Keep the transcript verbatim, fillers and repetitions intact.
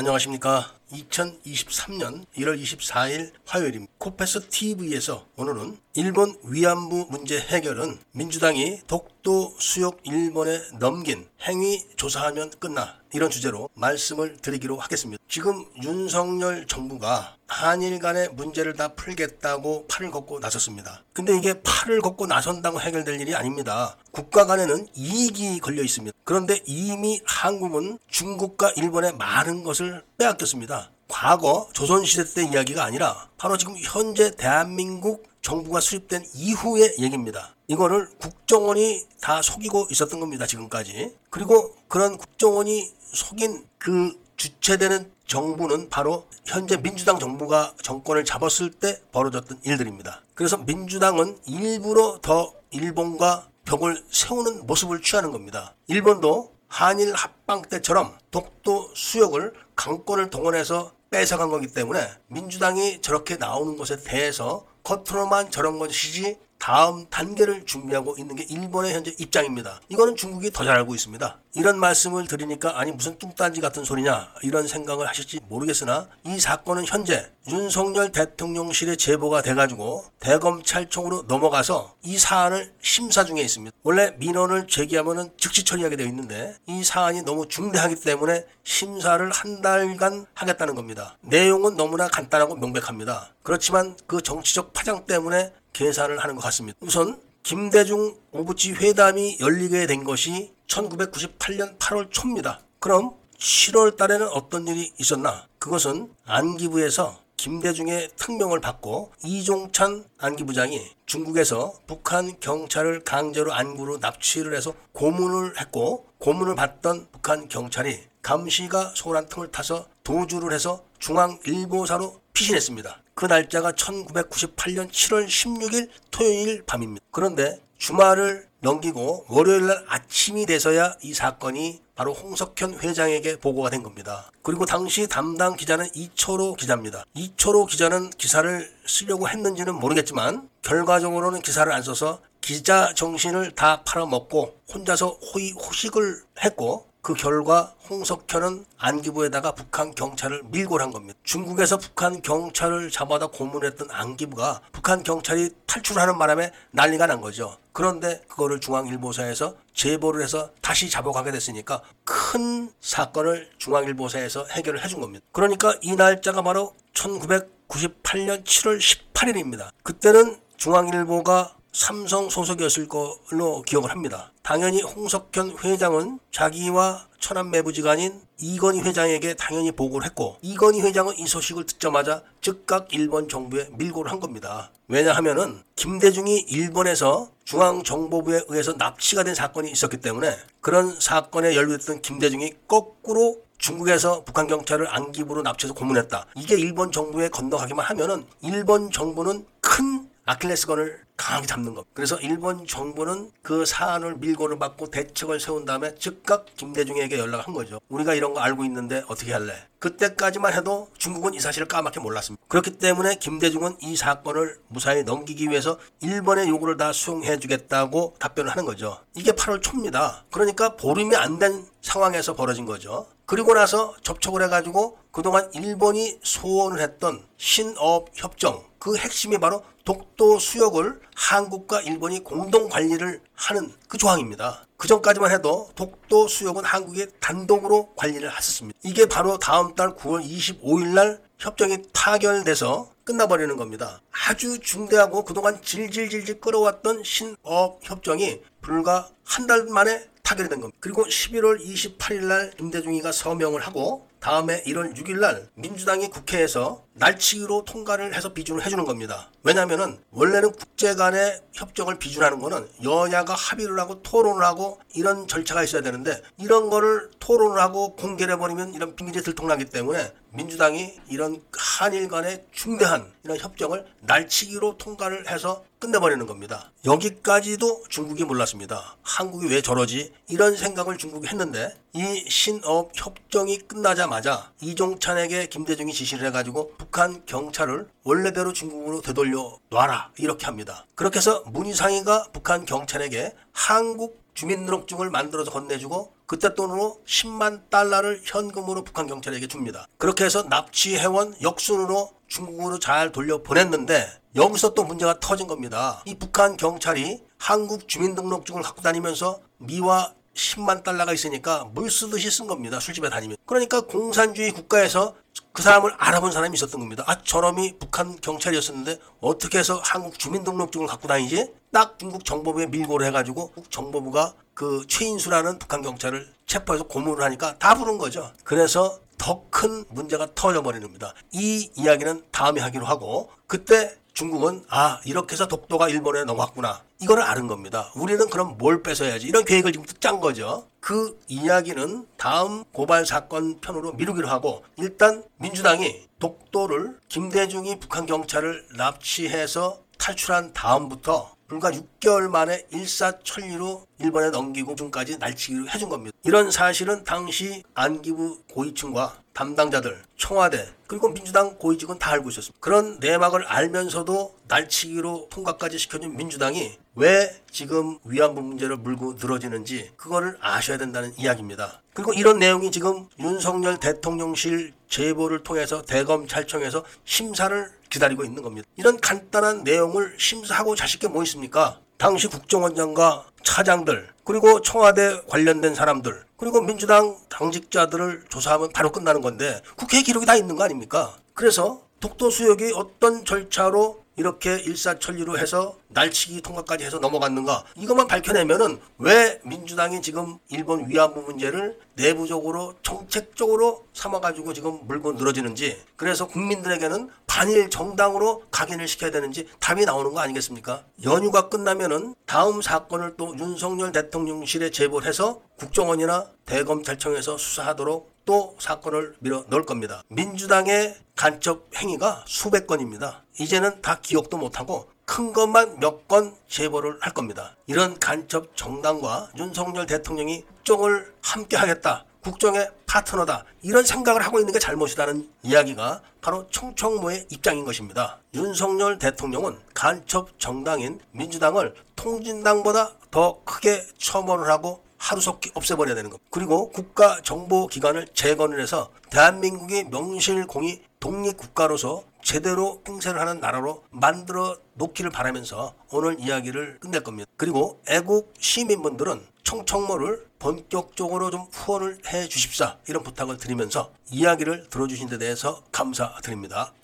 안녕하십니까. 이천이십삼년 일월 이십사일 화요일입니다. 코페스 티비에서 오늘은 일본 위안부 문제 해결은 민주당이 독도 수역 일본에 넘긴 행위 조사하면 끝나, 이런 주제로 말씀을 드리기로 하겠습니다. 지금 윤석열 정부가 한일 간의 문제를 다 풀겠다고 팔을 걷고 나섰습니다. 근데 이게 팔을 걷고 나선다고 해결될 일이 아닙니다. 국가 간에는 이익이 걸려 있습니다. 그런데 이미 한국은 중국과 일본의 많은 것을 빼앗겼습니다. 과거 조선시대 때 이야기가 아니라 바로 지금 현재 대한민국 정부가 수립된 이후의 얘기입니다. 이거를 국정원이 다 속이고 있었던 겁니다, 지금까지. 그리고 그런 국정원이 속인 그 주체되는 정부는 바로 현재 민주당 정부가 정권을 잡았을 때 벌어졌던 일들입니다. 그래서 민주당은 일부러 더 일본과 벽을 세우는 모습을 취하는 겁니다. 일본도 한일 합방 때처럼 독도 수역을 강권을 동원해서 뺏어간 거기 때문에 민주당이 저렇게 나오는 것에 대해서 겉으로만 저런 것이지 다음 단계를 준비하고 있는 게 일본의 현재 입장입니다. 이거는 중국이 더 잘 알고 있습니다. 이런 말씀을 드리니까 아니 무슨 뚱딴지 같은 소리냐, 이런 생각을 하실지 모르겠으나 이 사건은 현재 윤석열 대통령실에 제보가 돼가지고 대검찰청으로 넘어가서 이 사안을 심사 중에 있습니다. 원래 민원을 제기하면 즉시 처리하게 되어 있는데 이 사안이 너무 중대하기 때문에 심사를 한 달간 하겠다는 겁니다. 내용은 너무나 간단하고 명백합니다. 그렇지만 그 정치적 파장 때문에 계산을 하는 것 같습니다. 우선 김대중 오부치 회담이 열리게 된 것이 천구백구십팔년 팔월 초입니다. 그럼 칠월 달에는 어떤 일이 있었나? 그것은 안기부에서 김대중의 특명을 받고 이종찬 안기부장이 중국에서 북한 경찰을 강제로 안구로 납치를 해서 고문을 했고, 고문을 받던 북한 경찰이 감시가 소홀한 틈을 타서 도주를 해서 중앙일보사로 피신했습니다. 그 날짜가 천구백구십팔년 칠월 십육일 토요일 밤입니다. 그런데 주말을 넘기고 월요일날 아침이 돼서야 이 사건이 바로 홍석현 회장에게 보고가 된 겁니다. 그리고 당시 담당 기자는 이철로 기자입니다. 이철로 기자는 기사를 쓰려고 했는지는 모르겠지만 결과적으로는 기사를 안 써서 기자 정신을 다 팔아먹고 혼자서 호의호식을 했고, 그 결과 홍석현은 안기부에다가 북한 경찰을 밀고 한 겁니다. 중국에서 북한 경찰을 잡아다 고문했던 안기부가 북한 경찰이 탈출하는 바람에 난리가 난 거죠. 그런데 그거를 중앙일보사에서 제보를 해서 다시 잡아가게 됐으니까 큰 사건을 중앙일보사에서 해결을 해준 겁니다. 그러니까 이 날짜가 바로 천구백구십팔년 칠월 십팔일입니다. 그때는 중앙일보가 삼성 소속이었을 걸로 기억을 합니다. 당연히 홍석현 회장은 자기와 천안 매부지간인 이건희 회장에게 당연히 보고를 했고, 이건희 회장은 이 소식을 듣자마자 즉각 일본 정부에 밀고를 한 겁니다. 왜냐하면은 김대중이 일본에서 중앙정보부에 의해서 납치가 된 사건이 있었기 때문에 그런 사건에 연루됐던 김대중이 거꾸로 중국에서 북한 경찰을 안기부로 납치해서 고문했다, 이게 일본 정부에 건너가기만 하면은 일본 정부는 큰 아킬레스건을 강하게 잡는 것. 그래서 일본 정부는 그 사안을 밀고를 받고 대책을 세운 다음에 즉각 김대중에게 연락한 거죠. 우리가 이런 거 알고 있는데 어떻게 할래? 그때까지만 해도 중국은 이 사실을 까맣게 몰랐습니다. 그렇기 때문에 김대중은 이 사건을 무사히 넘기기 위해서 일본의 요구를 다 수용해 주겠다고 답변을 하는 거죠. 이게 팔월 초입니다. 그러니까 보름이 안 된 상황에서 벌어진 거죠. 그리고 나서 접촉을 해가지고 그동안 일본이 소원을 했던 신업협정, 그 핵심이 바로 독도 수역을 한국과 일본이 공동 관리를 하는 그 조항입니다. 그 전까지만 해도 독도 수역은 한국이 단독으로 관리를 했었습니다. 이게 바로 다음 달 구월 이십오일날 협정이 타결돼서 끝나버리는 겁니다. 아주 중대하고 그동안 질질질질 끌어왔던 신업협정이 불과 한 달 만에 타결이 된 겁니다. 그리고 십일월 이십팔일날 김대중이가 서명을 하고 다음에 일월 육일날 민주당이 국회에서 날치기로 통과를 해서 비준을 해주는 겁니다. 왜냐하면은 원래는 국제 간의 협정을 비준하는 거는 여야가 합의를 하고 토론을 하고 이런 절차가 있어야 되는데 이런 거를 토론을 하고 공개를 해버리면 이런 비밀이 들통나기 때문에 민주당이 이런 한일 간의 중대한 이런 협정을 날치기로 통과를 해서 끝내버리는 겁니다. 여기까지도 중국이 몰랐습니다. 한국이 왜 저러지? 이런 생각을 중국이 했는데 이 신업 협정이 끝나자마자 이종찬에게 김대중이 지시를 해가지고 북한 경찰을 원래대로 중국으로 되돌려 놔라, 이렇게 합니다. 그렇게 해서 문희상이가 북한 경찰에게 한국 주민등록증을 만들어서 건네주고 그때 돈으로 십만 달러를 현금으로 북한 경찰에게 줍니다. 그렇게 해서 납치 해원 역순으로 중국으로 잘 돌려보냈는데 여기서 또 문제가 터진 겁니다. 이 북한 경찰이 한국 주민등록증을 갖고 다니면서 미화 십만 달러가 있으니까 물 쓰듯이 쓴 겁니다. 술집에 다니면. 그러니까 공산주의 국가에서 그 사람을 알아본 사람이 있었던 겁니다. 아, 저놈이 북한 경찰이었었는데 어떻게 해서 한국 주민등록증을 갖고 다니지? 딱 중국 정보부에 밀고를 해가지고 정보부가 그 최인수라는 북한 경찰을 체포해서 고문을 하니까 다 부른 거죠. 그래서 더 큰 문제가 터져버리는 겁니다. 이 이야기는 다음에 하기로 하고, 그때 중국은 아, 이렇게 해서 독도가 일본에 넘어갔구나, 이거를 아는 겁니다. 우리는 그럼 뭘 뺏어야지, 이런 계획을 지금 짠 거죠. 그 이야기는 다음 고발 사건 편으로 미루기로 하고, 일단 민주당이 독도를 김대중이 북한 경찰을 납치해서 탈출한 다음부터 불과 육 개월 만에 일사천리로 일본에 넘기고 지금까지 날치기로 해준 겁니다. 이런 사실은 당시 안기부 고위층과 담당자들, 청와대, 그리고 민주당 고위직은 다 알고 있었습니다. 그런 내막을 알면서도 날치기로 통과까지 시켜준 민주당이 왜 지금 위안부 문제를 물고 늘어지는지 그거를 아셔야 된다는 이야기입니다. 그리고 이런 내용이 지금 윤석열 대통령실 제보를 통해서 대검찰청에서 심사를 기다리고 있는 겁니다. 이런 간단한 내용을 심사하고 자식게 뭐 있습니까? 당시 국정원장과 차장들, 그리고 청와대 관련된 사람들, 그리고 민주당 당직자들을 조사하면 바로 끝나는 건데 국회 기록이 다 있는 거 아닙니까? 그래서 독도 수역이 어떤 절차로 이렇게 일사천리로 해서 날치기 통과까지 해서 넘어갔는가, 이것만 밝혀내면은 왜 민주당이 지금 일본 위안부 문제를 내부적으로 정책적으로 삼아가지고 지금 물고 늘어지는지, 그래서 국민들에게는 반일 정당으로 각인을 시켜야 되는지 답이 나오는 거 아니겠습니까? 연휴가 끝나면은 다음 사건을 또 윤석열 대통령실에 제보를 해서 국정원이나 대검찰청에서 수사하도록 또 사건을 밀어 넣을 겁니다. 민주당의 간첩 행위가 수백 건입니다. 이제는 다 기억도 못하고 큰 것만 몇 건 제보를 할 겁니다. 이런 간첩 정당과 윤석열 대통령이 국정을 함께 하겠다, 국정의 파트너다, 이런 생각을 하고 있는 게 잘못이라는 이야기가 바로 청청모의 입장인 것입니다. 윤석열 대통령은 간첩 정당인 민주당을 통진당보다 더 크게 처벌을 하고 하루속히 없애버려야 되는 겁니다. 그리고 국가정보기관을 재건을 해서 대한민국의 명실공히 독립국가로서 제대로 행세를 하는 나라로 만들어 놓기를 바라면서 오늘 이야기를 끝낼 겁니다. 그리고 애국 시민분들은 청청모를 본격적으로 좀 후원을 해 주십사, 이런 부탁을 드리면서 이야기를 들어주신 데 대해서 감사드립니다.